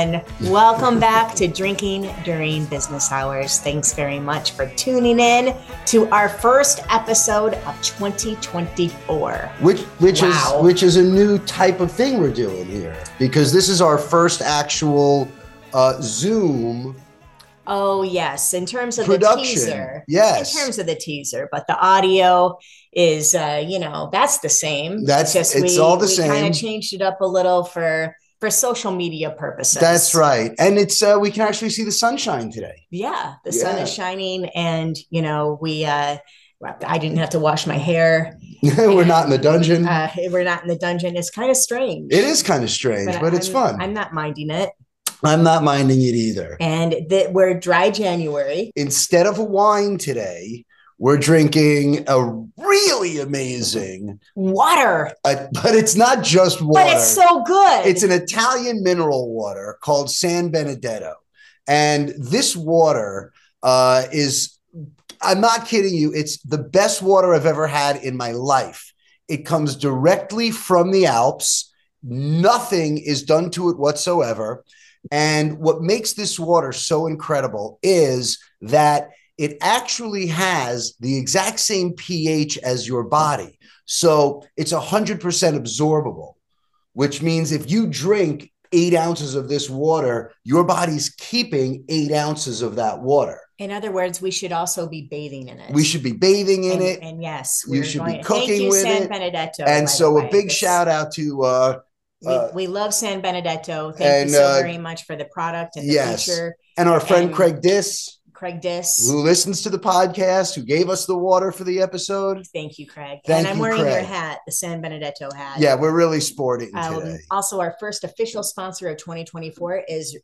everyone. Welcome back to Drinking During Business Hours. Thanks very much for tuning in to our first episode of 2024. Which is a new type of thing we're doing here, because this is our first actual Zoom. Oh, yes. In terms of production, the teaser. Yes. In terms of the teaser. But the audio is, that's the same. It's all the same. We kind of changed it up a little for social media purposes. That's right. And it's we can actually see the sunshine today. Yeah. The sun is shining. And, I didn't have to wash my hair. We're not in the dungeon. We're not in the dungeon. It's kind of strange. It is kind of strange, but it's fun. I'm not minding it. I'm not minding it either. And we're dry January. Instead of a wine today, we're drinking a really amazing water. But it's not just water. But it's so good. It's an Italian mineral water called San Benedetto. And this water is, I'm not kidding you, it's the best water I've ever had in my life. It comes directly from the Alps. Nothing is done to it whatsoever. And what makes this water so incredible is that it actually has the exact same pH as your body. So it's 100% absorbable, which means if you drink 8 ounces of this water, your body's keeping 8 ounces of that water. In other words, we should also be bathing in it. We should be bathing in it. And yes, we should be cooking with it. Thank you, San Benedetto. And so a big shout out to... We love San Benedetto. Thank you so very much for the product and the feature. And our friend Craig Diss, who listens to the podcast, who gave us the water for the episode. Thank you, Craig. I'm wearing your hat, the San Benedetto hat. Yeah, we're really sporting today. Also, our first official sponsor of 2024 is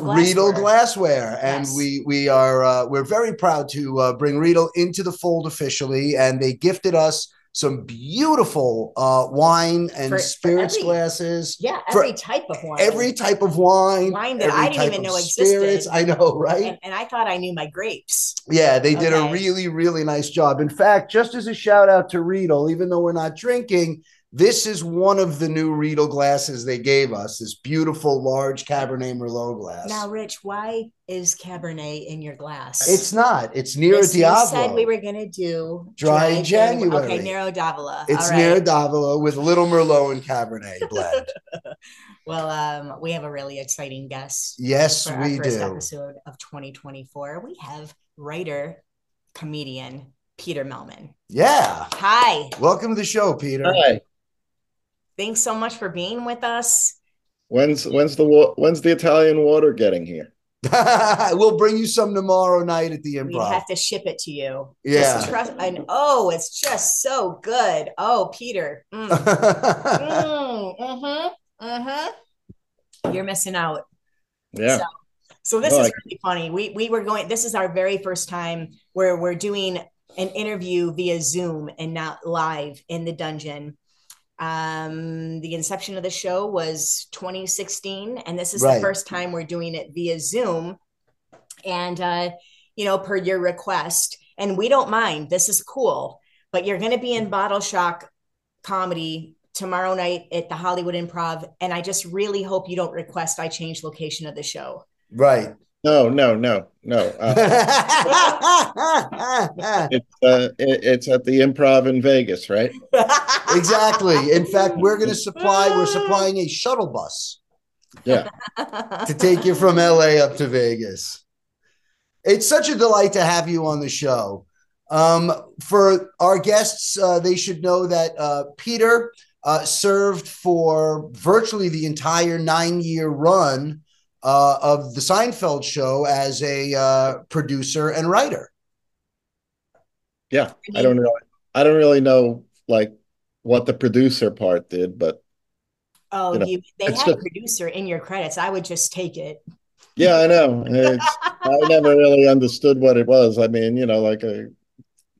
Riedel Glassware. And yes. we're very proud to bring Riedel into the fold officially. And they gifted us some beautiful wine and spirits glasses. Yeah, every type of wine. Every type of wine. Wine that I didn't even know existed. I know, right? And I thought I knew my grapes. Yeah, they did a really, really nice job. In fact, just as a shout out to Riedel, even though we're not drinking, this is one of the new Riedel glasses they gave us, this beautiful large Cabernet Merlot glass. Now, Rich, why is Cabernet in your glass? It's not. It's Nero D'Avola. You said we were going to do dry January. Okay, Nero D'Avola. It's Nero D'Avola with a little Merlot and Cabernet blend. Well, we have a really exciting guest. Yes, we do. For our first episode of 2024, we have writer, comedian, Peter Mehlman. Yeah. Hi. Welcome to the show, Peter. Hi. Thanks so much for being with us. When's the Italian water getting here? We'll bring you some tomorrow night at the Improv. We have to ship it to you. Yeah. It's just so good. Oh, Peter. Mm. You're missing out. Yeah. So this is really funny. We were going. This is our very first time where we're doing an interview via Zoom and not live in the dungeon. The inception of the show was 2016, and this is the first time we're doing it via Zoom and, per your request. And we don't mind. This is cool. But you're going to be in Bottle Shock Comedy tomorrow night at the Hollywood Improv. And I just really hope you don't request I change location of the show. Right. No. It's at the Improv in Vegas, right? Exactly. In fact, we're supplying a shuttle bus. Yeah. To take you from L.A. up to Vegas. It's such a delight to have you on the show. For our guests, they should know that Peter served for virtually the entire 9-year run of the Seinfeld show as a producer and writer. Yeah, I don't really know like what the producer part did, but they had a producer in your credits. I would just take it. Yeah, I know. I never really understood what it was. I mean,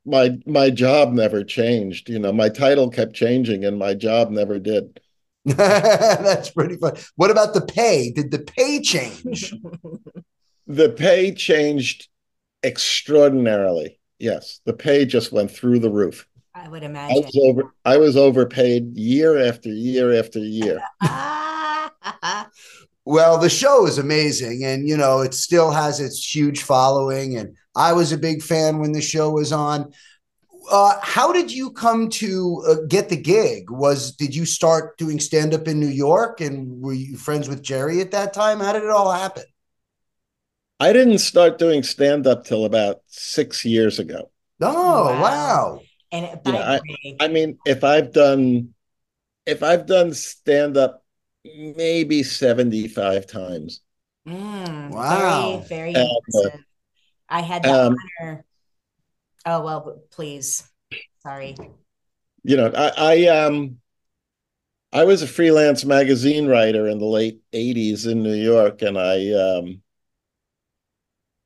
my job never changed. My title kept changing, and my job never did. That's pretty fun. What about the pay? Did the pay change? The pay changed extraordinarily. Yes, the pay just went through the roof. I would imagine. I was overpaid year after year after year. Well, the show is amazing, and you know, it still has its huge following, and I was a big fan when the show was on. How did you come to get the gig? Did you start doing stand-up in New York, and were you friends with Jerry at that time? How did it all happen? I didn't start doing stand-up till about 6 years ago. Oh, wow. And I mean, if I've done stand-up maybe 75 times. Wow. Very, very impressive. I had the honor. Oh, well, please. Sorry. You know, I was a freelance magazine writer in the late 80s in New York, and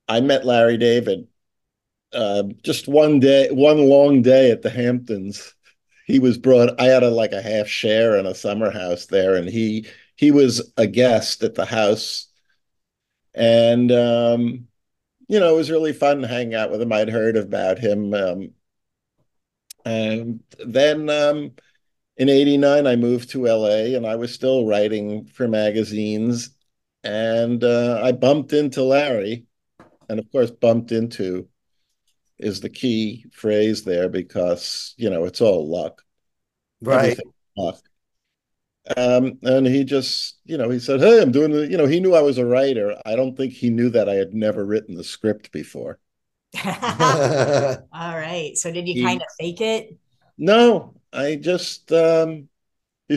I met Larry David just one long day at the Hamptons. He was brought, I had a half share in a summer house there, and he was a guest at the house. And you know, it was really fun hanging out with him. I'd heard about him. And then in 89, I moved to L.A., and I was still writing for magazines. And I bumped into Larry. And, of course, bumped into is the key phrase there because, you know, it's all luck. Right. Luck. And he just, you know, he said, hey, I'm doing the, you know, he knew I was a writer. I don't think he knew that I had never written the script before. All right. So did you kind of fake it? No, I just, he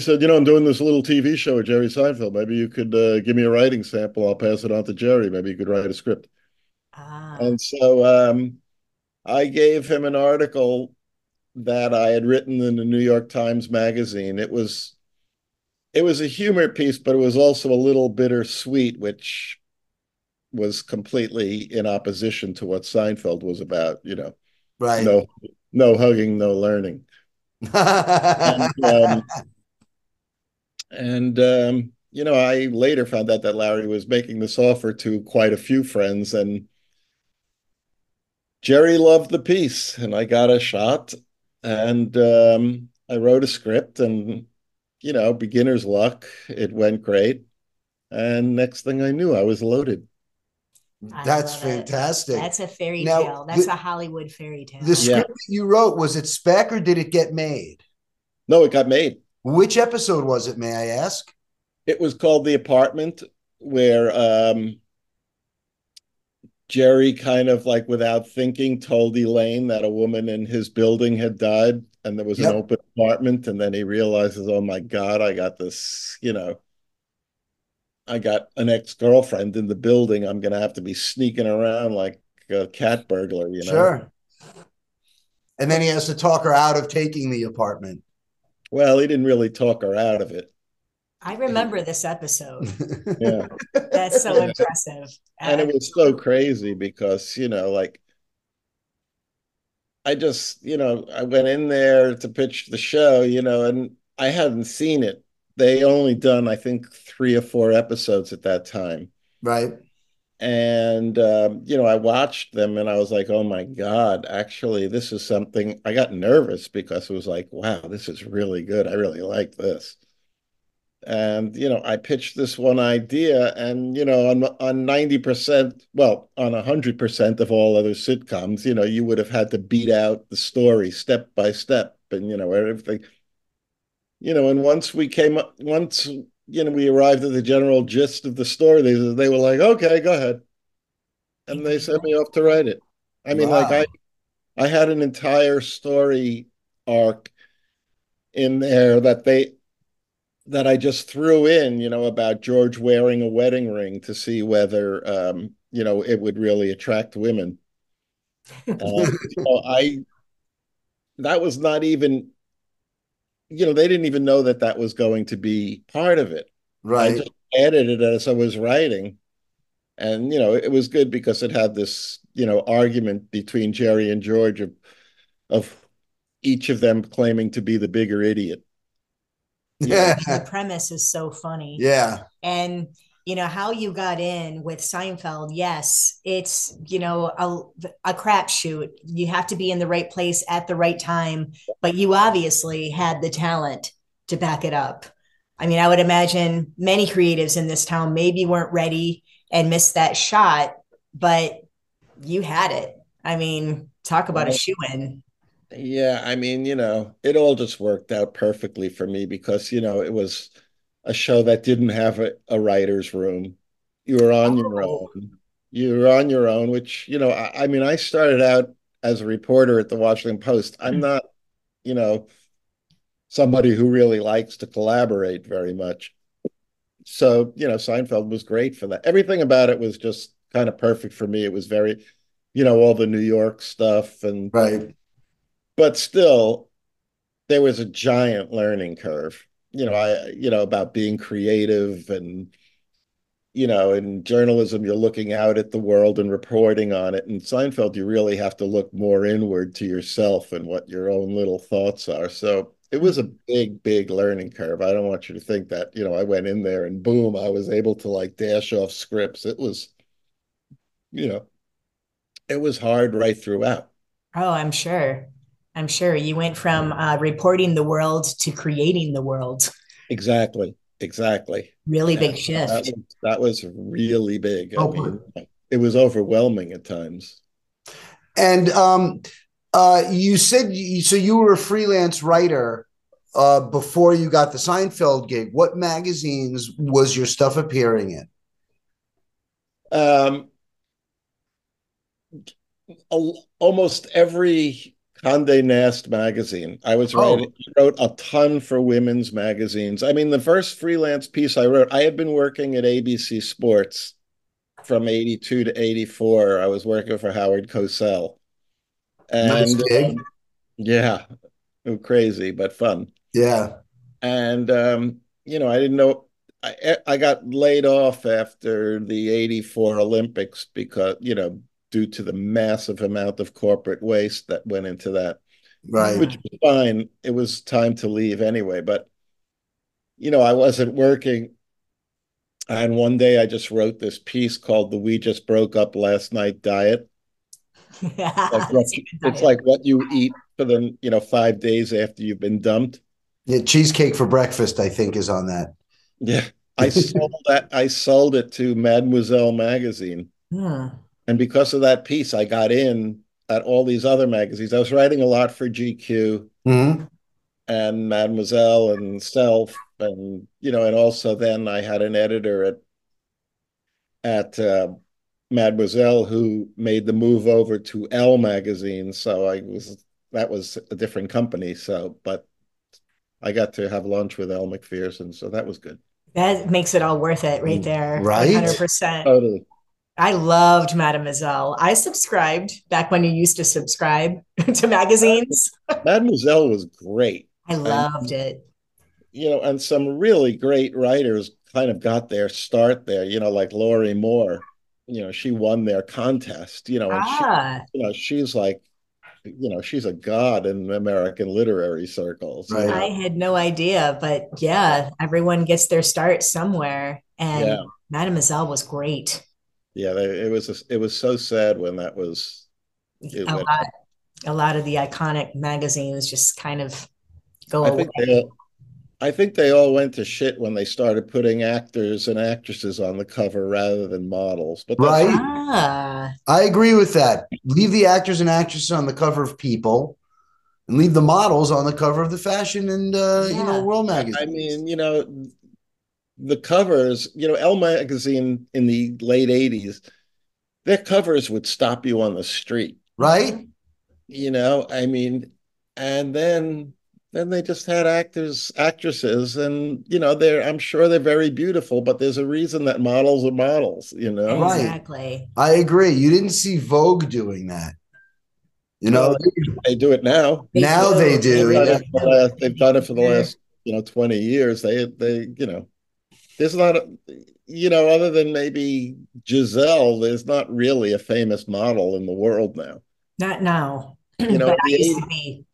said, you know, I'm doing this little TV show with Jerry Seinfeld. Maybe you could give me a writing sample. I'll pass it on to Jerry. Maybe you could write a script. Ah. And so I gave him an article that I had written in the New York Times Magazine. It was a humor piece, but it was also a little bittersweet, which was completely in opposition to what Seinfeld was about, you know. Right. No hugging, no learning. And you know, I later found out that Larry was making this offer to quite a few friends, and Jerry loved the piece, and I got a shot, and I wrote a script, and, you know, beginner's luck, it went great, and next thing I knew, I was loaded. That's fantastic. That's a fairy tale. That's a Hollywood fairy tale. The script that you wrote, was it spec or did it get made? No, it got made. Which episode was it, may I ask? It was called The Apartment, where Jerry kind of like without thinking told Elaine that a woman in his building had died and there was an open apartment. And then he realizes, oh, my God, I got this, you know, I got an ex-girlfriend in the building. I'm going to have to be sneaking around like a cat burglar, you know. Sure. And then he has to talk her out of taking the apartment. Well, he didn't really talk her out of it. I remember this episode. Yeah. That's so impressive. And it was so crazy because, you know, like, I just, you know, I went in there to pitch the show, you know, and I hadn't seen it. They only done, I think, 3 or 4 episodes at that time. Right. And, you know, I watched them and I was like, oh, my God, actually, this is something. I got nervous because it was like, wow, this is really good. I really like this. And, you know, I pitched this one idea and, you know, on 90%, well, on 100% of all other sitcoms, you know, you would have had to beat out the story step by step and, you know, everything, you know, and once, you know, we arrived at the general gist of the story, they were like, okay, go ahead. And they sent me off to write it. I mean, wow. Like I had an entire story arc in there that I just threw in, you know, about George wearing a wedding ring to see whether, you know, it would really attract women. So that was not even, you know, they didn't even know that was going to be part of it. Right. I just edited it as I was writing. And, you know, it was good because it had this, you know, argument between Jerry and George of each of them claiming to be the bigger idiot. Yeah, the premise is so funny. Yeah. And, you know, how you got in with Seinfeld, yes, it's, you know, a crapshoot. You have to be in the right place at the right time, but you obviously had the talent to back it up. I mean, I would imagine many creatives in this town maybe weren't ready and missed that shot, but you had it. I mean, talk about a shoe-in. Yeah, I mean, you know, it all just worked out perfectly for me because, you know, it was a show that didn't have a writer's room. You were on your own. You were on your own, which, you know, I mean, I started out as a reporter at the Washington Post. I'm not, you know, somebody who really likes to collaborate very much. So, you know, Seinfeld was great for that. Everything about it was just kind of perfect for me. It was very, you know, all the New York stuff and right. But still, there was a giant learning curve, you know, about being creative and, you know, in journalism, you're looking out at the world and reporting on it. In Seinfeld, you really have to look more inward to yourself and what your own little thoughts are. So it was a big, big learning curve. I don't want you to think that, you know, I went in there and boom, I was able to like dash off scripts. It was, you know, it was hard right throughout. Oh, I'm sure. I'm sure you went from reporting the world to creating the world. Exactly. Exactly. Really big shift. That was really big. I mean, it was overwhelming at times. And you said, so you were a freelance writer before you got the Seinfeld gig. What magazines was your stuff appearing in? Almost every Condé Nast magazine. I was writing, wrote a ton for women's magazines. I mean, the first freelance piece I wrote, I had been working at ABC Sports from 82 to 84. I was working for Howard Cosell. And yeah, crazy, but fun. Yeah. And, you know, I didn't know. I got laid off after the 84 Olympics because, you know, due to the massive amount of corporate waste that went into that. Right. Which was fine. It was time to leave anyway. But, you know, I wasn't working. And one day I just wrote this piece called the We Just Broke Up Last Night Diet. Yeah, it's like what you eat for the, you know, 5 days after you've been dumped. Yeah, cheesecake for breakfast, I think, is on that. Yeah. I sold that. I sold it to Mademoiselle magazine. Yeah. And because of that piece, I got in at all these other magazines. I was writing a lot for GQ and Mademoiselle and Self, and you know, and also then I had an editor at Mademoiselle who made the move over to Elle magazine. So that was a different company. So, but I got to have lunch with Elle Macpherson, so that was good. That makes it all worth it, right there. Right, 100%. Totally. I loved Mademoiselle. I subscribed back when you used to subscribe to magazines. Mademoiselle was great. I loved it. You know, and some really great writers kind of got their start there, you know, like Laurie Moore, you know, she won their contest, you know, and she, you know, she's like, you know, she's a god in American literary circles. Right? I had no idea, but yeah, everyone gets their start somewhere. And Mademoiselle was great. Yeah, it was so sad when that was a lot of the iconic magazines just kind of go away. I think they all went to shit when they started putting actors and actresses on the cover rather than models. But right, I agree with that. Leave the actors and actresses on the cover of People, and leave the models on the cover of the Fashion and you know, World magazine. I mean, you know. The covers, you know, Elle magazine in the late 80s, their covers would stop you on the street. Right. You know, I mean, and then they just had actors, actresses, and, you know, I'm sure they're very beautiful, but there's a reason that models are models, you know. Right. Exactly. I agree. You didn't see Vogue doing that. You know, they do it now. Now they do. They've done it for the last, you know, 20 years. They you know. There's not, you know, other than maybe Giselle, there's not really a famous model in the world now. Not now. You know, in the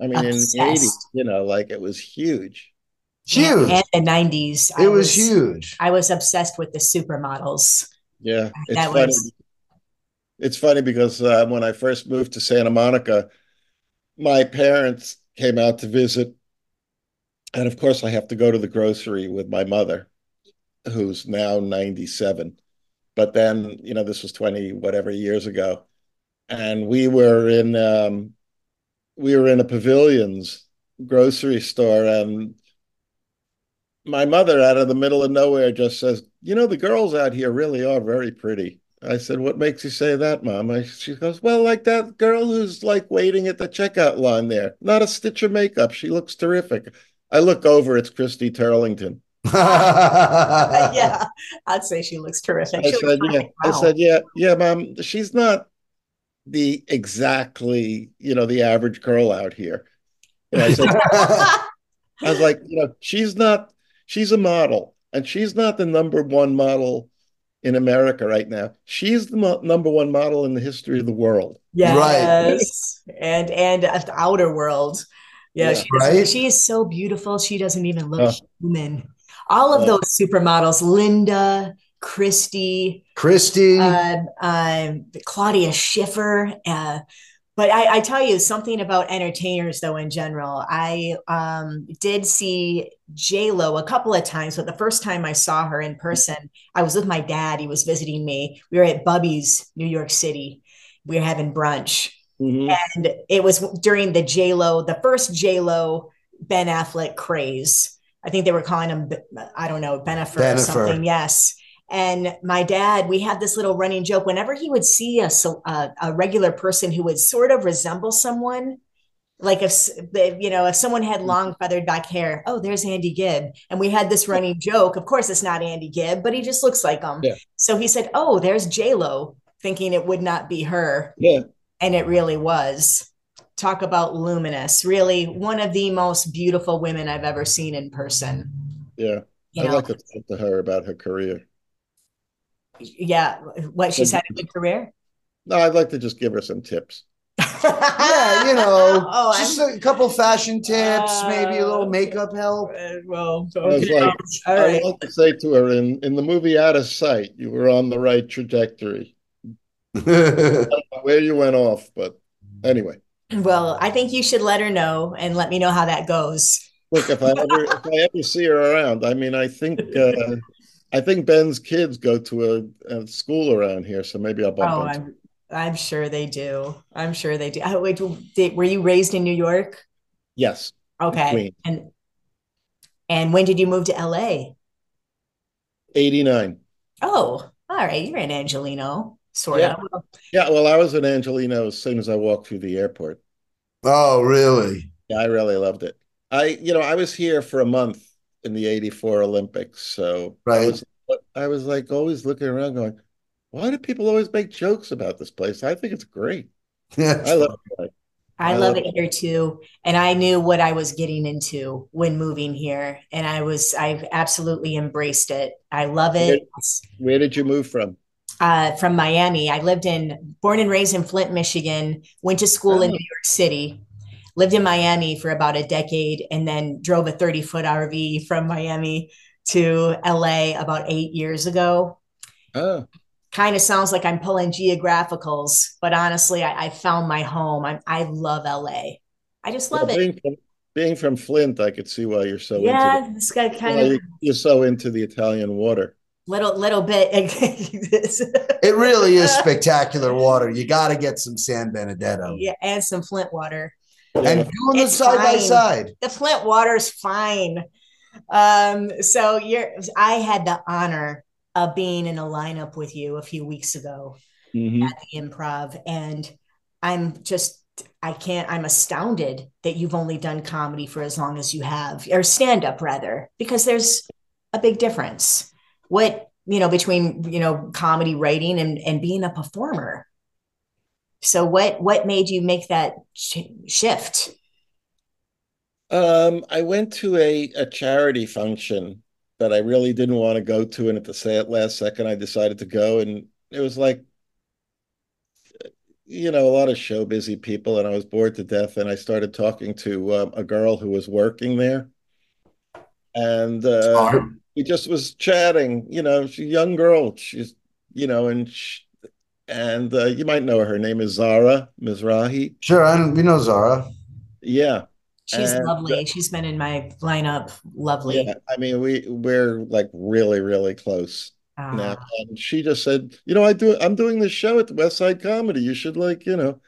80s, you know, like it was huge. Huge. And the 90s. It was huge. I was obsessed with the supermodels. Yeah. It's funny because when I first moved to Santa Monica, my parents came out to visit And of course, I have to go to the grocery with my mother, who's now 97. But then, you know, this was 20 whatever years ago. And we were in a Pavilions grocery store, and my mother, out of the middle of nowhere, just says, you know, the girls out here really are very pretty. I said, what makes you say that, Mom? She goes, well, like that girl who's like waiting at the checkout line there. Not a stitch of makeup. She looks terrific. I look over, it's Christy Turlington. Yeah, I'd say she looks terrific. I said, yeah, Mom, she's not the average girl out here. And I said, I was like, you know, she's a model, and she's not the number one model in America right now. She's the number one model in the history of the world. Yes, right. and the outer world. Yeah, she is so beautiful. She doesn't even look human. All of those supermodels, Linda, Christy, Claudia Schiffer. But I tell you something about entertainers, though, in general. I did see J-Lo a couple of times, but the first time I saw her in person, I was with my dad. He was visiting me. We were at Bubby's, New York City. We were having brunch. Mm-hmm. And it was during the J-Lo, the first J-Lo Ben Affleck craze. I think they were calling him, I don't know, Bennifer or something. Yes. And my dad, we had this little running joke. Whenever he would see a regular person who would sort of resemble someone, like if someone had long feathered back hair, oh, there's Andy Gibb. And we had this running joke. Of course, it's not Andy Gibb, but he just looks like him. Yeah. So he said, oh, there's J-Lo, thinking it would not be her. Yeah. And it really was. Talk about luminous. Really one of the most beautiful women I've ever seen in person. Yeah. I'd like to talk to her about her career. Yeah, what she's had a good career. No, I'd like to just give her some tips. Yeah, you know, a couple fashion tips, maybe a little makeup help. Well, okay. I like to say to her, in the movie Out of Sight, you were on the right trajectory. I don't know where you went off, but anyway. Well, I think you should let her know and let me know how that goes. Look, if I ever see her around, I mean, I think Ben's kids go to a school around here, so maybe I'll bump into them. I'm sure they do. Were you raised in New York? Yes. Okay. And when did you move to L.A.? 89. Oh, all right. You're an Angelino, sort of. Yeah, well, I was an Angelino as soon as I walked through the airport. Oh, really? Yeah, I really loved it. I was here for a month in the 84 Olympics. So I was like always looking around going, why do people always make jokes about this place? I think it's great. Yeah, I love it. I love it here too. And I knew what I was getting into when moving here. And I've absolutely embraced it. I love it. Where did you move from? From Miami. I born and raised in Flint, Michigan, went to school in New York City. Lived in Miami for about a decade, and then drove a 30-foot RV from Miami to LA about 8 years ago. Oh. Kind of sounds like I'm pulling geographicals, but honestly, I found my home. I love LA. I just love it. Being from Flint, I could see why you're so into this guy you're so into the Italian water. Little bit. It really is spectacular water. You got to get some San Benedetto. Yeah, and some Flint water. And doing it side by side. The Flint water's fine. I had the honor of being in a lineup with you a few weeks ago at the Improv. And I'm astounded that you've only done comedy for as long as you have, or stand up rather, because there's a big difference. What, you know, between, you know, comedy writing and being a performer. So what made you make that shift? I went to a charity function that I really didn't want to go to. And at the last second, I decided to go. And it was like, you know, a lot of show busy people. And I was bored to death. And I started talking to a girl who was working there. And we just was chatting, you know, she's a young girl. She's, you know, and you might know her. Her name is Zara Mizrahi. Sure, we know Zara. Yeah. She's lovely. She's been in my lineup. Lovely. Yeah, I mean, we're like really, really close now. And she just said, you know, I'm doing this show at the West Side Comedy. You should, like, you know,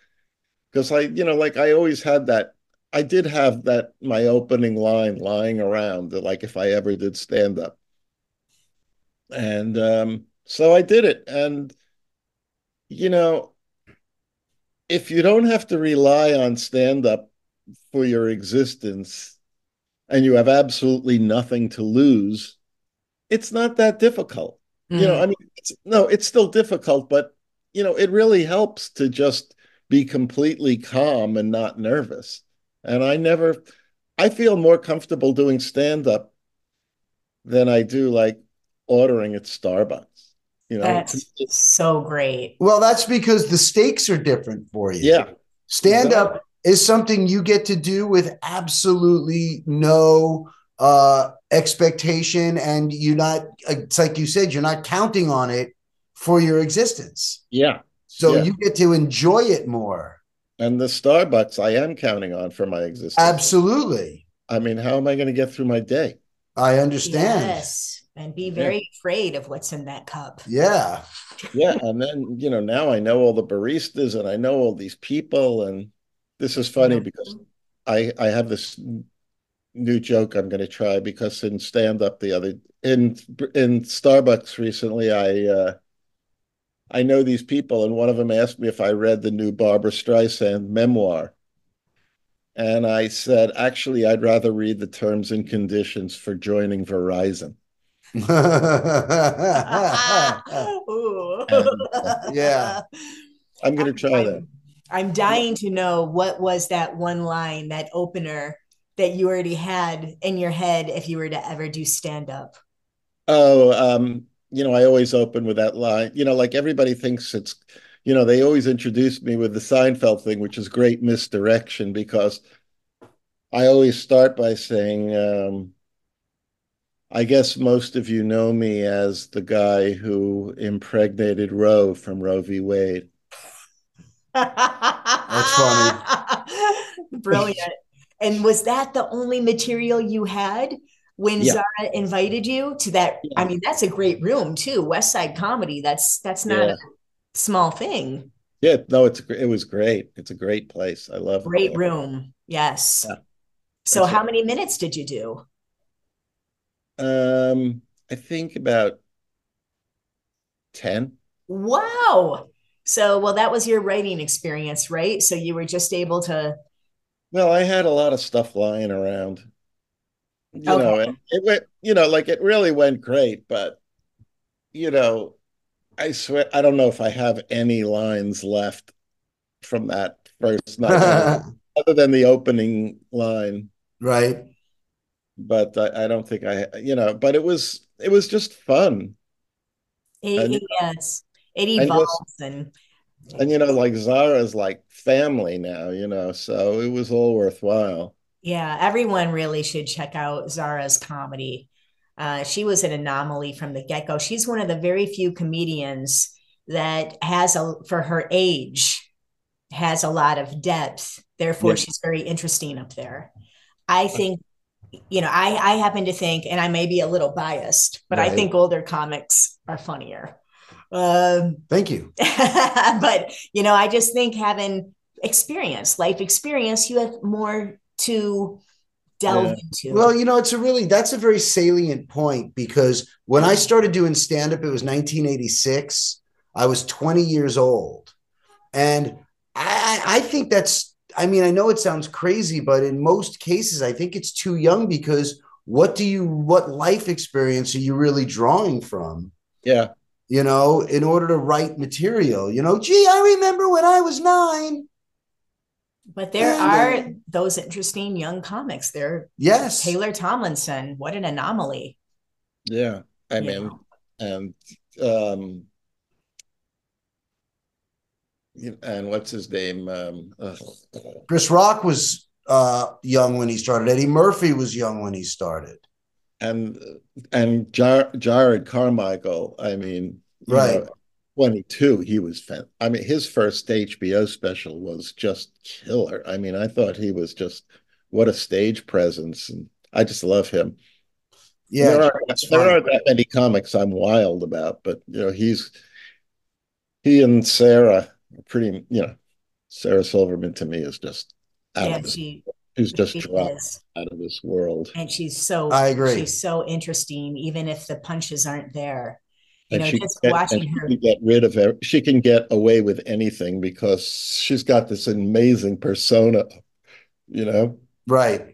because I, you know, like I always had that. I did have that, my opening line lying around, like if I ever did stand up. And so I did it. And, you know, if you don't have to rely on stand up for your existence and you have absolutely nothing to lose, it's not that difficult. Mm-hmm. You know, I mean, it's still difficult, but, you know, it really helps to just be completely calm and not nervous. And I feel more comfortable doing stand-up than I do like ordering at Starbucks. You know, that's so great. Well, that's because the stakes are different for you. Yeah. Stand-up is something you get to do with absolutely no expectation. And it's like you said, you're not counting on it for your existence. Yeah. So you get to enjoy it more. And the Starbucks, I am counting on for my existence. Absolutely. I mean, how am I going to get through my day? I understand. Yes, and be very afraid of what's in that cup. Yeah. Yeah, and then, you know, now I know all the baristas and I know all these people. And this is funny because I have this new joke I'm going to try, because in stand-up in Starbucks recently, I know these people, and one of them asked me if I read the new Barbra Streisand memoir. And I said, actually, I'd rather read the terms and conditions for joining Verizon. Yeah. I'm going to try that. I'm dying to know, what was that one line, that opener that you already had in your head if you were to ever do stand-up? Oh, you know, I always open with that line. You know, like everybody thinks it's, you know, they always introduced me with the Seinfeld thing, which is great misdirection, because I always start by saying, I guess most of you know me as the guy who impregnated Roe from Roe v. Wade. That's funny. Brilliant. And was that the only material you had when Zara invited you to that? Yeah. I mean, that's a great room too. West Side Comedy. That's not a small thing. Yeah, no, it was great. It's a great place. I love it. Great room. Yes. Yeah. So how many minutes did you do? I think about 10. Wow. So, well, that was your writing experience, right? So you were just able to. Well, I had a lot of stuff lying around. You know, it went, you know, like it really went great, but, you know, I swear, I don't know if I have any lines left from that first night, other than the opening line. Right. But I don't think you know, but it was just fun. It evolves. And, you know, like Zara's like family now, you know, so it was all worthwhile. Yeah, everyone really should check out Zara's comedy. She was an anomaly from the get-go. She's one of the very few comedians that for her age, has a lot of depth. Therefore, she's very interesting up there. I think, you know, I happen to think, and I may be a little biased, but I think older comics are funnier. Thank you. But, you know, I just think having life experience, you have more to delve into. Well, you know, that's a very salient point, because when I started doing stand-up, it was 1986. I was 20 years old. And I think I know it sounds crazy, but in most cases, I think it's too young, because what life experience are you really drawing from? Yeah. You know, in order to write material, you know, gee, I remember when I was 9. But there are those interesting young comics there. Yes. Taylor Tomlinson. What an anomaly. Yeah. I mean, and what's his name? Chris Rock was young when he started. Eddie Murphy was young when he started. And Jared Carmichael. I mean, you know, 22, he was his first HBO special was just killer. I mean, I thought he was just what a stage presence. And I just love him. Yeah, there aren't that many comics I'm wild about, but you know, he and Sarah are pretty, you know, Sarah Silverman to me is just out of this world. She's just dropped out of this world. And she's so, I agree. She's so interesting, even if the punches aren't there. You know, just watching her. She can get away with anything because she's got this amazing persona, you know? Right.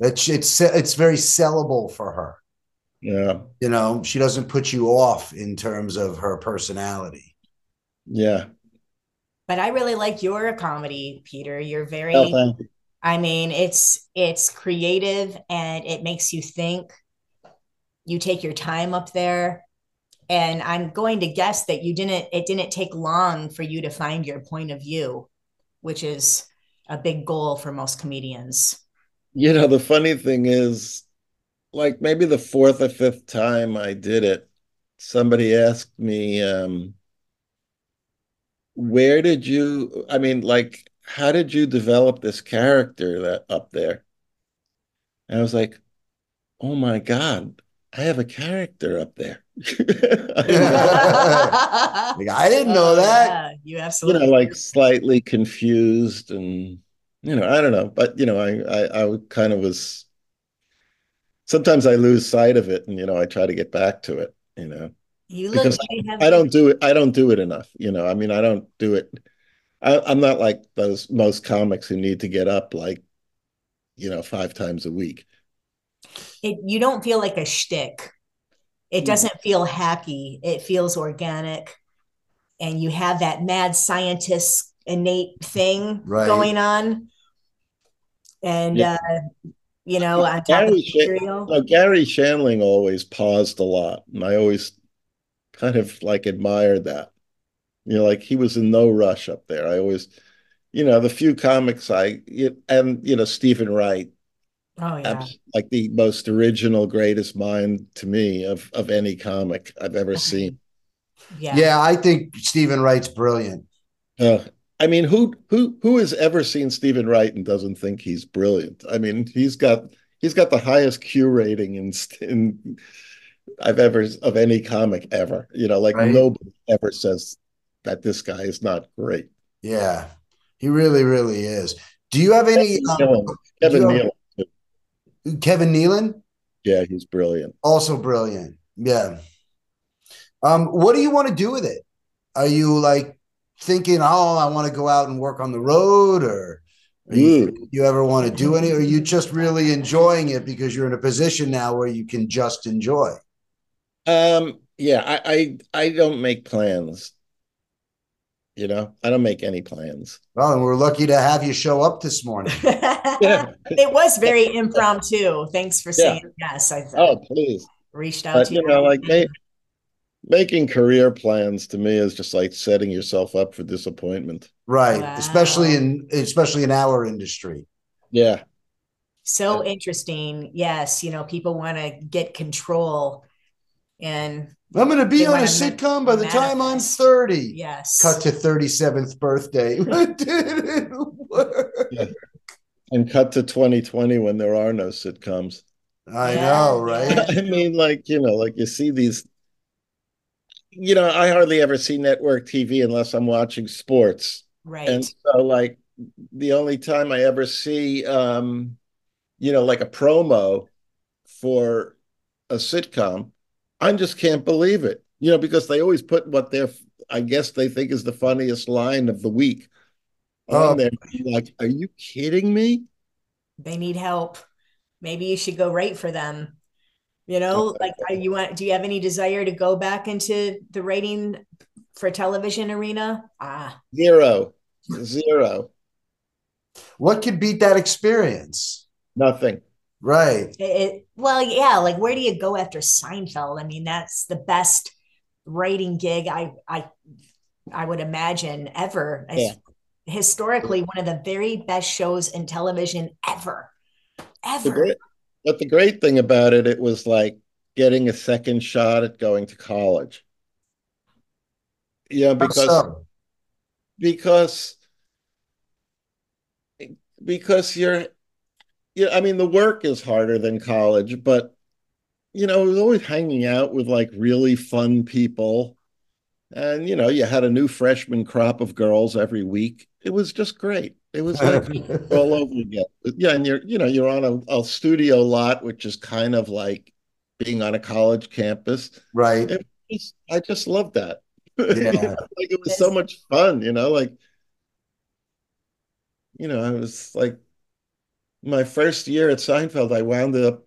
It's very sellable for her. Yeah. You know, she doesn't put you off in terms of her personality. Yeah. But I really like your comedy, Peter. You're very, thank you. I mean, it's creative and it makes you think. You take your time up there. And I'm going to guess that it didn't take long for you to find your point of view, which is a big goal for most comedians. You know, the funny thing is, like maybe the fourth or fifth time I did it, somebody asked me, how did you develop this character that up there? And I was like, oh my God, I have a character up there. Like, I didn't know that. Yeah, you absolutely, you know, like slightly confused, and you know, I don't know, but you know, I kind of was. Sometimes I lose sight of it, and you know, I try to get back to it. You know, I don't do it enough. You know, I mean, I don't do it. I'm not like those most comics who need to get up like, you know, 5 times a week. You don't feel like a shtick. It doesn't feel hacky. It feels organic. And you have that mad scientist innate thing going on. And, you know, on top of the material. Gary Shandling always paused a lot. And I always kind of like admired that. You know, like he was in no rush up there. I always, you know, the few comics and Stephen Wright. Oh, yeah. Like the most original, greatest mind to me of any comic I've ever seen. Yeah, I think Stephen Wright's brilliant. I mean, who has ever seen Stephen Wright and doesn't think he's brilliant? I mean, he's got the highest Q rating in I've ever of any comic ever. You know, like nobody ever says that this guy is not great. Yeah, he really, really is. Do you have any Kevin Nealon? Kevin Nealon? Yeah, he's brilliant. Also brilliant. Yeah. What do you want to do with it? Are you like thinking, oh, I want to go out and work on the road, or you ever want to do any, or are you just really enjoying it because you're in a position now where you can just enjoy? I don't make plans. You know, I don't make any plans. Well, and we're lucky to have you show up this morning. It was very impromptu. Thanks for saying yes. Please. Reached out to you. You know, like making career plans to me is just like setting yourself up for disappointment. Right. Wow. Especially in our industry. Yeah. So interesting. Yes. You know, people want to get control and I'm going to be on a sitcom by the time I'm 30. Yes. Cut to 37th birthday. Didn't work. Yeah. And cut to 2020 when there are no sitcoms. I know, right? I mean, like, you know, like you see these, you know, I hardly ever see network TV unless I'm watching sports. Right. And so, like, the only time I ever see, you know, like a promo for a sitcom, I just can't believe it, you know, because they always put what I guess they think is the funniest line of the week on there. Like, are you kidding me? They need help. Maybe you should go write for them. You know, like, do you have any desire to go back into the writing for television arena? Zero. What could beat that experience? Nothing. Right. Like, where do you go after Seinfeld? I mean, that's the best writing gig I would imagine ever. Yeah. Historically, one of the very best shows in television ever. But the great thing about it, it was like getting a second shot at going to college. Yeah, because you're yeah, I mean, the work is harder than college, but, you know, it was always hanging out with like really fun people. And, you know, you had a new freshman crop of girls every week. It was just great. It was like all over again. Yeah. And you're on a studio lot, which is kind of like being on a college campus. Right. I just loved that. Yeah. You know, like it was so much fun, you know, like, you know, I was like, my first year at Seinfeld, I wound up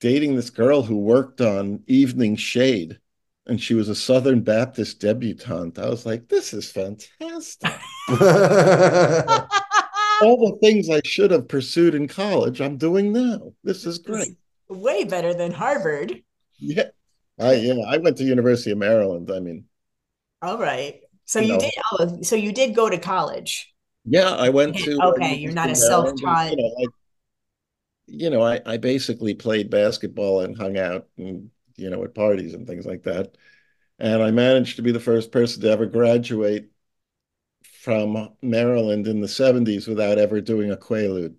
dating this girl who worked on Evening Shade, and she was a Southern Baptist debutante. I was like, this is fantastic. All the things I should have pursued in college, I'm doing now. This is great. It's way better than Harvard. Yeah. I went to University of Maryland. I mean. All right. So you did go to college. Yeah, I went to. Okay, you're not a self-taught. And, I basically played basketball and hung out, and at parties and things like that. And I managed to be the first person to ever graduate from Maryland in the 70s without ever doing a Quaalude.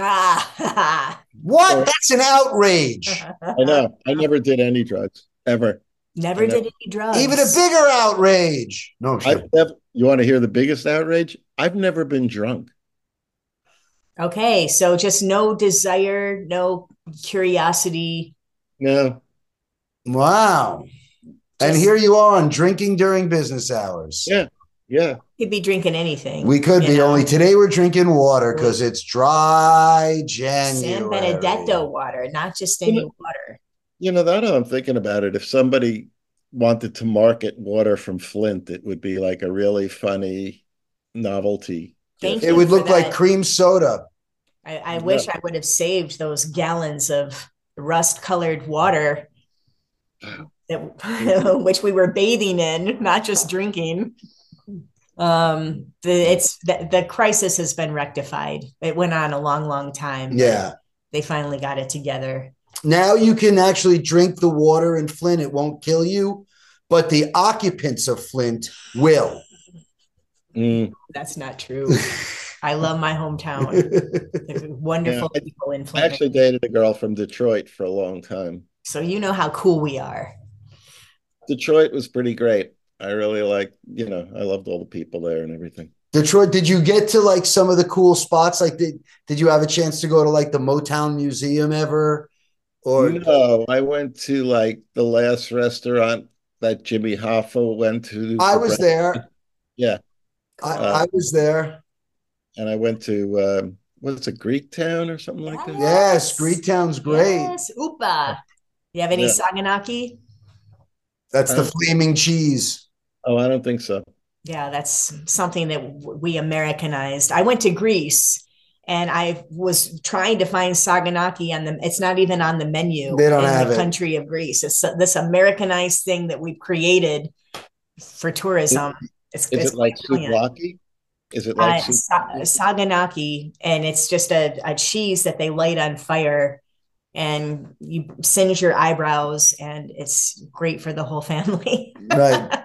Ah, what? That's an outrage. I know. I never did any drugs ever. Never did any drugs. Even a bigger outrage. No, sure. You want to hear the biggest outrage? I've never been drunk. Okay, so just no desire, no curiosity. No. Wow. And here you are on drinking during business hours. Yeah, yeah. Could be drinking anything. We could be, only today we're drinking water because it's dry January. San Benedetto water, not just any water. You know, now that I'm thinking about it, if somebody wanted to market water from Flint, it would be like a really funny novelty. It would look like cream soda. I wish I would have saved those gallons of rust-colored water, which we were bathing in, not just drinking. The crisis has been rectified. It went on a long, long time. Yeah. They finally got it together. Now you can actually drink the water in Flint. It won't kill you, but the occupants of Flint will. Mm. That's not true. I love my hometown. There's wonderful people in Flint. I actually dated a girl from Detroit for a long time. So you know how cool we are. Detroit was pretty great. I really liked, I loved all the people there and everything. Detroit, did you get to like some of the cool spots? Like, did you have a chance to go to like the Motown Museum ever? Or no, I went to like the last restaurant that Jimmy Hoffa went to. I was there. Yeah. I was there. And I went to, a Greek town or something like that? Yes, Greek town's great. Yes, Upa. You have any Saganaki? That's the flaming cheese. Oh, I don't think so. Yeah, that's something that we Americanized. I went to Greece. And I was trying to find Saganaki on them. It's not even on the menu in the country of Greece. It's this Americanized thing that we've created for tourism. Is it like souvlaki? Is it like Saganaki? And it's just a cheese that they light on fire and you singe your eyebrows, and it's great for the whole family. Right.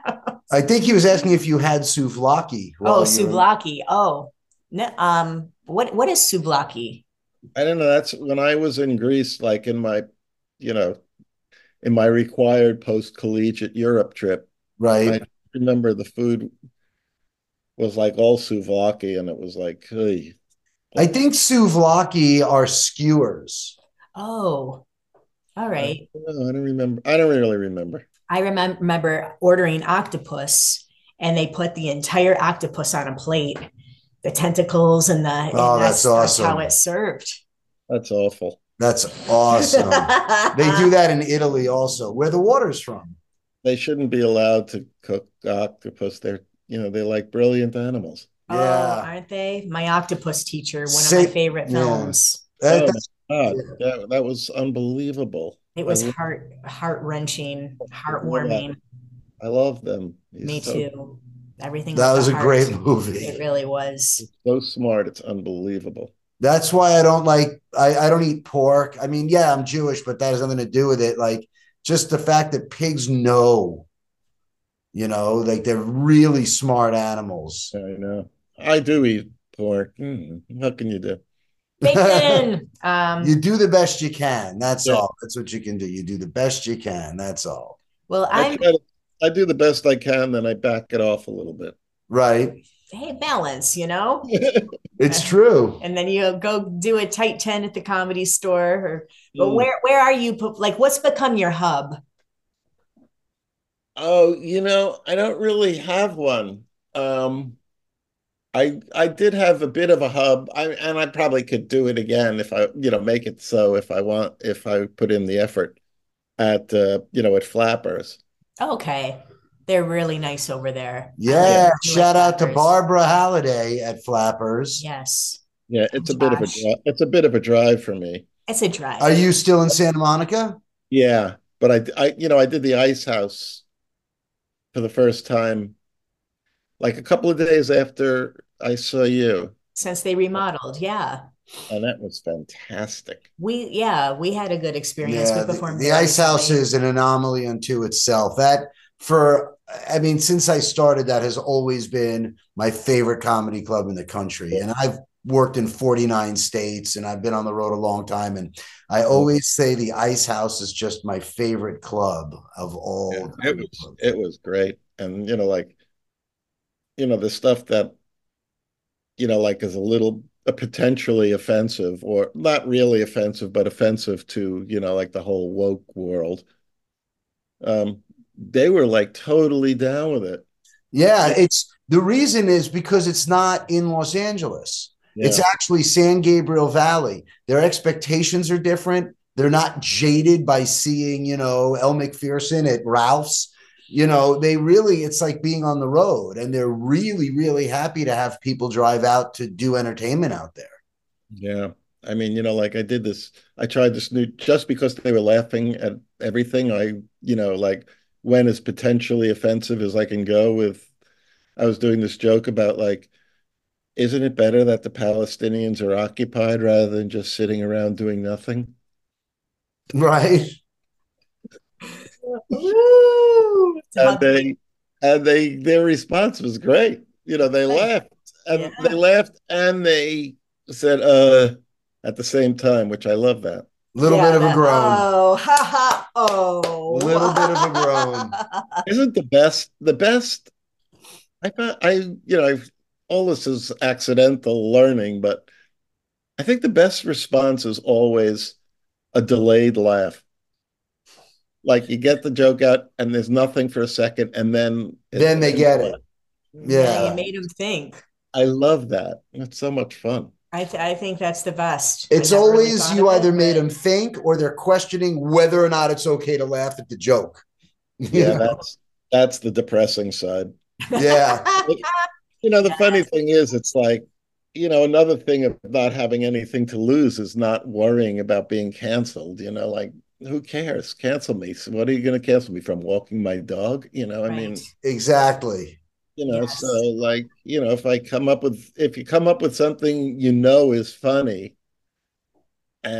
I think he was asking if you had souvlaki. Oh, souvlaki. Oh, no. What is souvlaki? I don't know. That's when I was in Greece, like in my, in my required post-collegiate Europe trip. Right. I remember the food was like all souvlaki, and it was like, hey. I think souvlaki are skewers. Oh, all right. I don't remember. I don't really remember. I remember ordering octopus, and they put the entire octopus on a plate. The tentacles and that's awesome. How it's served. That's awful. That's awesome. They do that in Italy also, where the water's from. They shouldn't be allowed to cook octopus. They're like brilliant animals. Yeah. Oh, aren't they? My octopus teacher, one of my favorite films. Yeah. That was unbelievable. It was heart-wrenching, heartwarming. Yeah. I love them. Me too. Everything that was a great movie. It really was. It's so smart. It's unbelievable. That's why I don't I don't eat pork. I mean, yeah, I'm Jewish, but that has nothing to do with it. Like just the fact that pigs know, like they're really smart animals. I know. I do eat pork. How can you do? Bacon. You do the best you can. That's all. That's what you can do. You do the best you can. That's all. Well, I do the best I can, then I back it off a little bit. Right. Hey, balance, you know? It's true. And then you go do a tight 10 at the Comedy Store. Or, but where are you? Like, what's become your hub? Oh, you know, I don't really have one. I did have a bit of a hub, and I probably could do it again if I, you know, make it so if I want, if I put in the effort at, you know, at Flappers. Okay. They're really nice over there. Yeah. Shout out to Barbara Halliday at Flappers. Yes. Yeah. It's a bit of a, it's a bit of a drive for me. It's a drive. Are you still in Santa Monica? Yeah. But I, you know, I did the Ice House for the first time, like a couple of days after I saw you. Since they remodeled. Yeah. And that was fantastic. We had a good experience. Yeah, the Ice House is an anomaly unto itself. That I mean, since I started, that has always been my favorite comedy club in the country. And I've worked in 49 states and I've been on the road a long time. And I always say the Ice House is just my favorite club of all. Yeah, it was great. And, you know, like, you know, the stuff that, you know, like is a little potentially offensive or not really offensive, but offensive to, you know, like the whole woke world. They were like totally down with it. Yeah. It's the reason is because it's not in Los Angeles. Yeah. It's actually San Gabriel Valley. Their expectations are different. They're not jaded by seeing, you know, Elle Macpherson at Ralph's. You know, they really, it's like being on the road, and they're really, really happy to have people drive out to do entertainment out there. Yeah. I mean, you know, like I did this, I tried this new, just because they were laughing at everything. I, you know, like when as potentially offensive as I can go with, I was doing this joke about like, isn't it better that the Palestinians are occupied rather than just sitting around doing nothing? Right. Woo! And their response was great. You know, they laughed and they laughed and they said, at the same time, which I love that. Little bit of a groan. Oh, ha ha. Oh, a little bit of a groan. Isn't the best? All this is accidental learning, but I think the best response is always a delayed laugh. Like you get the joke out and there's nothing for a second. And then they get it. Yeah. You made them think. I love that. It's so much fun. I think that's the best. It's always really you either made them think or they're questioning whether or not it's okay to laugh at the joke. Yeah. That's the depressing side. Yeah. You know, the funny thing is it's like, you know, another thing of not having anything to lose is not worrying about being canceled, you know, like, who cares? Cancel me. So what are you going to cancel me from? Walking my dog? You know, I mean, exactly. You know, so like, you know, if you come up with something, you know, is funny, you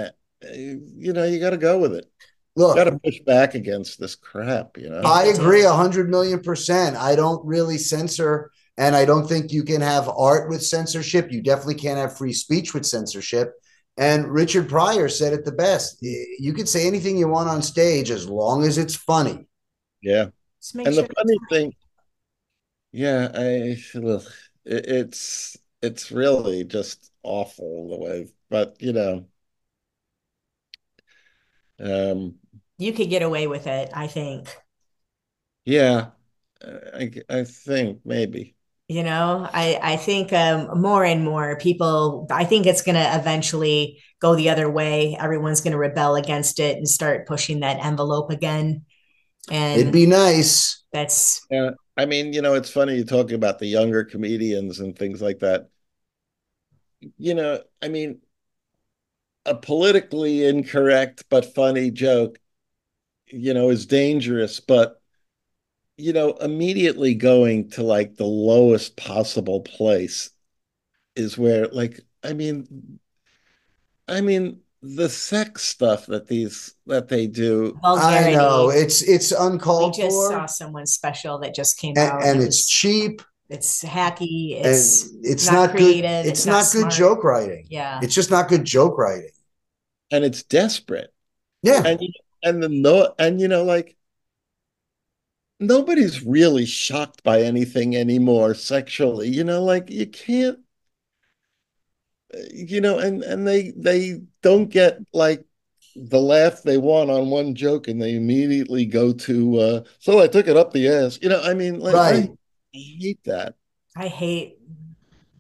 know, you got to go with it. Look, got to push back against this crap. You know, I agree 100 million %. I don't really censor. And I don't think you can have art with censorship. You definitely can't have free speech with censorship. And Richard Pryor said it the best. You can say anything you want on stage as long as it's funny. Yeah. And the funny thing, it's really just awful the way, but you know. You could get away with it, I think. Yeah, I think maybe. You know, I think more and more people, I think it's going to eventually go the other way. Everyone's going to rebel against it and start pushing that envelope again. And it'd be nice. That's. Yeah. I mean, you know, it's funny you talking about the younger comedians and things like that. You know, I mean, a politically incorrect but funny joke, you know, is dangerous, but you know, immediately going to like the lowest possible place is where, like, I mean, the sex stuff that they do. Vulgarity. I know it's uncalled for. We just saw someone special that just came out, and it's cheap. It's hacky. It's not creative. Good. It's not good joke writing. Yeah. It's just not good joke writing. And it's desperate. Yeah. And you know, like, nobody's really shocked by anything anymore sexually, you know, like you can't, you know, and they don't get like the laugh they want on one joke and they immediately go to, so I took it up the ass, you know, I mean, like, right. I hate that. I hate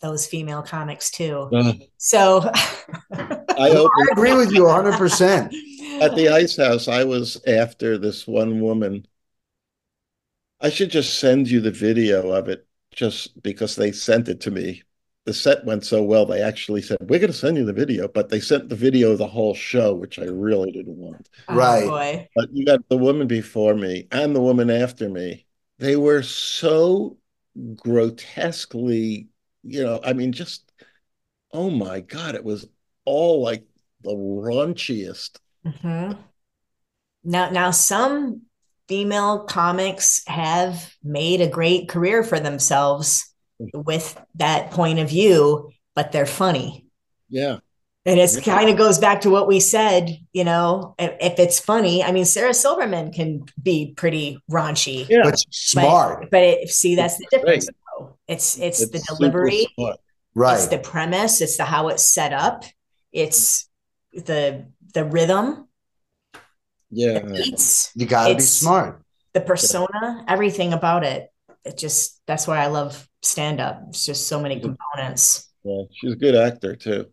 those female comics too. So I agree with you 100%. At the Ice House, I was after this one woman. I should just send you the video of it just because they sent it to me. The set went so well, they actually said, we're going to send you the video, but they sent the video of the whole show, which I really didn't want. Oh, right. Boy. But you got the woman before me and the woman after me. They were so grotesquely, you know, I mean, just, oh my God, it was all like the raunchiest. Mm-hmm. Now some female comics have made a great career for themselves with that point of view, but they're funny. Yeah. And it kind of goes back to what we said, you know, if it's funny, I mean, Sarah Silverman can be pretty raunchy. Yeah, but she's smart. But see, that's the difference. Right. It's the delivery. Right. It's the premise. It's the how it's set up. It's the rhythm. Yeah. The beats. You got to be smart. The persona, everything about it. It just, that's why I love stand-up. It's just so many components. Yeah, she's a good actor too.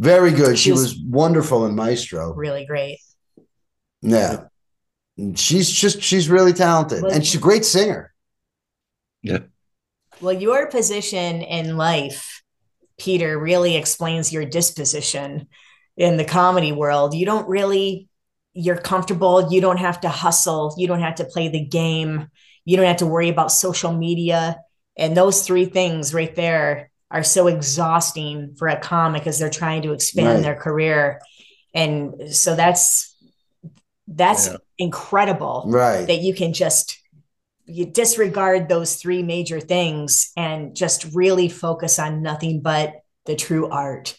Very good. She was wonderful in Maestro. Really great. Yeah. She's really talented. Well, and she's a great singer. Yeah. Well, your position in life, Peter, really explains your disposition in the comedy world. You don't really, you're comfortable. You don't have to hustle. You don't have to play the game. You don't have to worry about social media. And those three things right there are so exhausting for a comic as they're trying to expand their career. And so that's incredible, right? That you can just, you disregard those three major things and just really focus on nothing but the true art.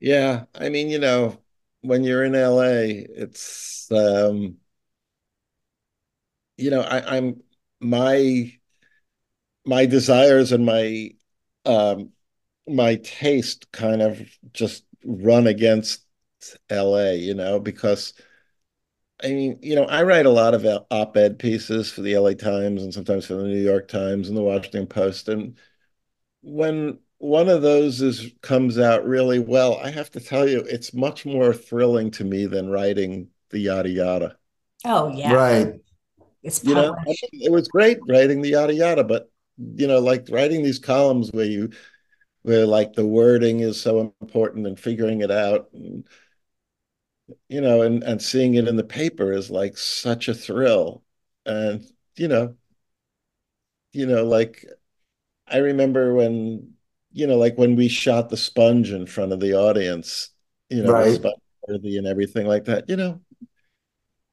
Yeah. I mean, you know, when you're in LA, it's, you know, I'm my desires and my taste kind of just run against L.A., you know, because, I mean, you know, I write a lot of op-ed pieces for the L.A. Times and sometimes for the New York Times and the Washington Post. And when one of those comes out really well, I have to tell you, it's much more thrilling to me than writing the yada yada. Oh, yeah. Right. It's published. You know, I mean, it was great writing the yada yada, but you know, like writing these columns where like the wording is so important and figuring it out, and, you know, and seeing it in the paper is like such a thrill. And, you know, like I remember when, you know, like when we shot The Sponge in front of the audience, you know, right. And everything like that, you know,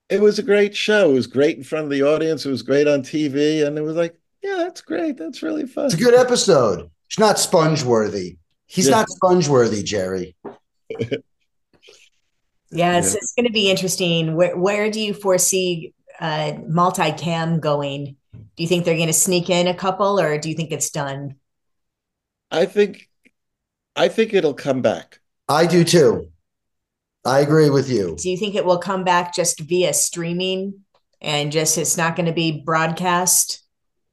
it was a great show. It was great in front of the audience. It was great on TV. And it was like, yeah, that's great. That's really fun. It's a good episode. It's not sponge-worthy. He's not sponge-worthy, Jerry. Yeah, it's going to be interesting. Where do you foresee multicam going? Do you think they're going to sneak in a couple, or do you think it's done? I think it'll come back. I do too. I agree with you. Do you think it will come back just via streaming and just it's not going to be broadcast?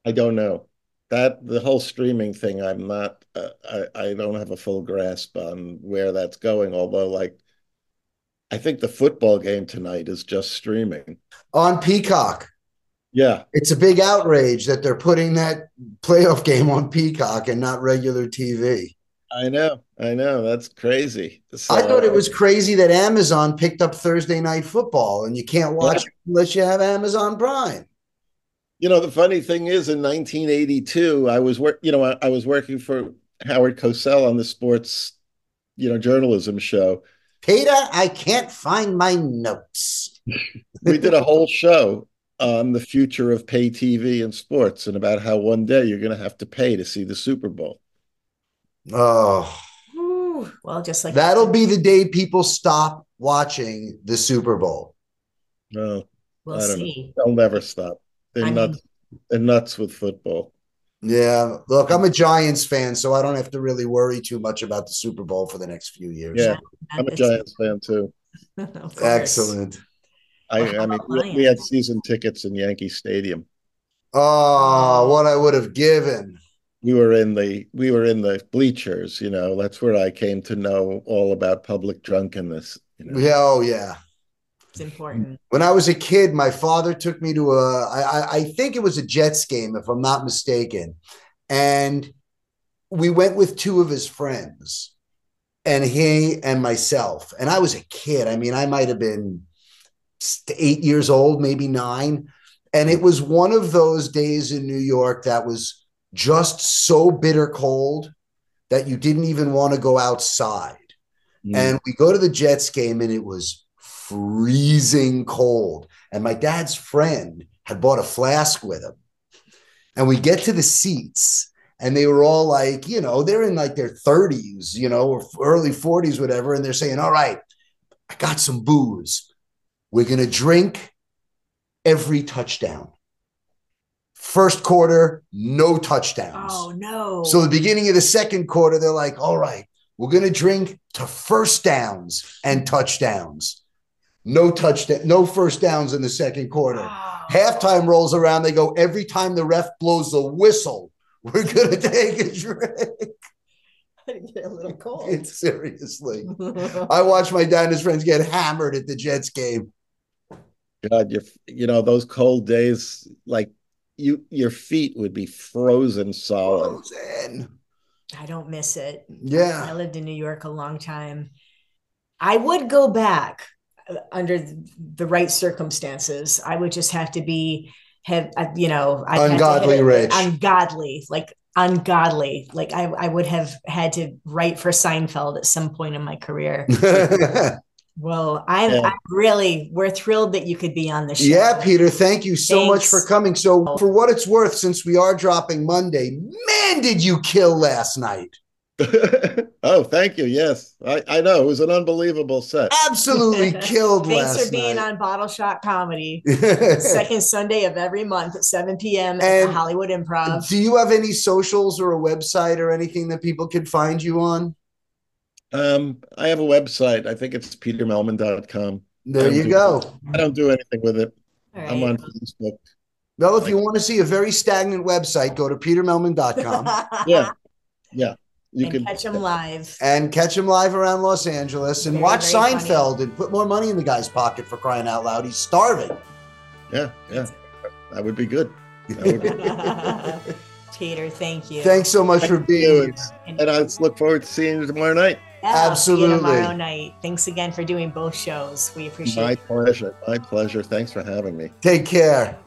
I don't know that the whole streaming thing. I'm not, I don't have a full grasp on where that's going. Although like, I think the football game tonight is just streaming on Peacock. Yeah. It's a big outrage that they're putting that playoff game on Peacock and not regular TV. I know. That's crazy. So, I thought it was crazy that Amazon picked up Thursday Night Football and you can't watch it unless you have Amazon Prime. You know, the funny thing is, in 1982, I was working for Howard Cosell on the sports, you know, journalism show. Peter, I can't find my notes. We did a whole show on the future of pay TV and sports, and about how one day you're going to have to pay to see the Super Bowl. Oh, well, just like that'll be the day people stop watching the Super Bowl. No, we'll see. Know. They'll never stop. They're nuts with football. Yeah, look, I'm a Giants fan, so I don't have to really worry too much about the Super Bowl for the next few years. Yeah, I'm a Giants fan too. Excellent. I mean, we had season tickets in Yankee Stadium. Oh, what I would have given. We were in the bleachers, you know. That's where I came to know all about public drunkenness. You know? Yeah, oh yeah, it's important. When I was a kid, my father took me to I think it was a Jets game, if I'm not mistaken, and we went with two of his friends, and he and myself. And I was a kid. I mean, I might have been 8 years old, maybe 9, and it was one of those days in New York that was just so bitter cold that you didn't even want to go outside. Mm. And we go to the Jets game and it was freezing cold. And my dad's friend had bought a flask with him. And we get to the seats and they were all like, you know, they're in like their 30s, you know, or early 40s, whatever. And they're saying, all right, I got some booze. We're going to drink every touchdown. First quarter, no touchdowns. Oh, no. So the beginning of the second quarter, they're like, all right, we're going to drink to first downs and touchdowns. No first downs in the second quarter. Wow. Halftime rolls around. They go, every time the ref blows the whistle, we're going to take a drink. I get a little cold. It's seriously. I watched my dad and his friends get hammered at the Jets game. God, you know, those cold days, like, your feet would be frozen solid. Frozen. I don't miss it. Yeah. I lived in New York a long time. I would go back under the right circumstances. I would just have to ungodly rich. Like I would have had to write for Seinfeld at some point in my career. Well, I'm really, we're thrilled that you could be on the show. Yeah, Peter, thank you so much for coming. So for what it's worth, since we are dropping Monday, man, did you kill last night? Oh, thank you. Yes, I know. It was an unbelievable set. Absolutely killed last night. Thanks for being on Bottle Shock Comedy. Second Sunday of every month at 7 p.m. at the Hollywood Improv. Do you have any socials or a website or anything that people could find you on? I have a website. I think it's petermehlman.com. There you go. I don't do anything with it. Right. I'm on Facebook. Well, if you want to see a very stagnant website, go to petermehlman.com. Yeah. Yeah. You can catch him live. And catch him live around Los Angeles and watch Seinfeld and put more money in the guy's pocket, for crying out loud. He's starving. Yeah. Yeah. That would be good. Peter, thank you. Thanks so much for being here. And I look forward to seeing you tomorrow night. Yeah, absolutely. Tomorrow night. Thanks again for doing both shows. We appreciate it. My pleasure. Thanks for having me. Take care.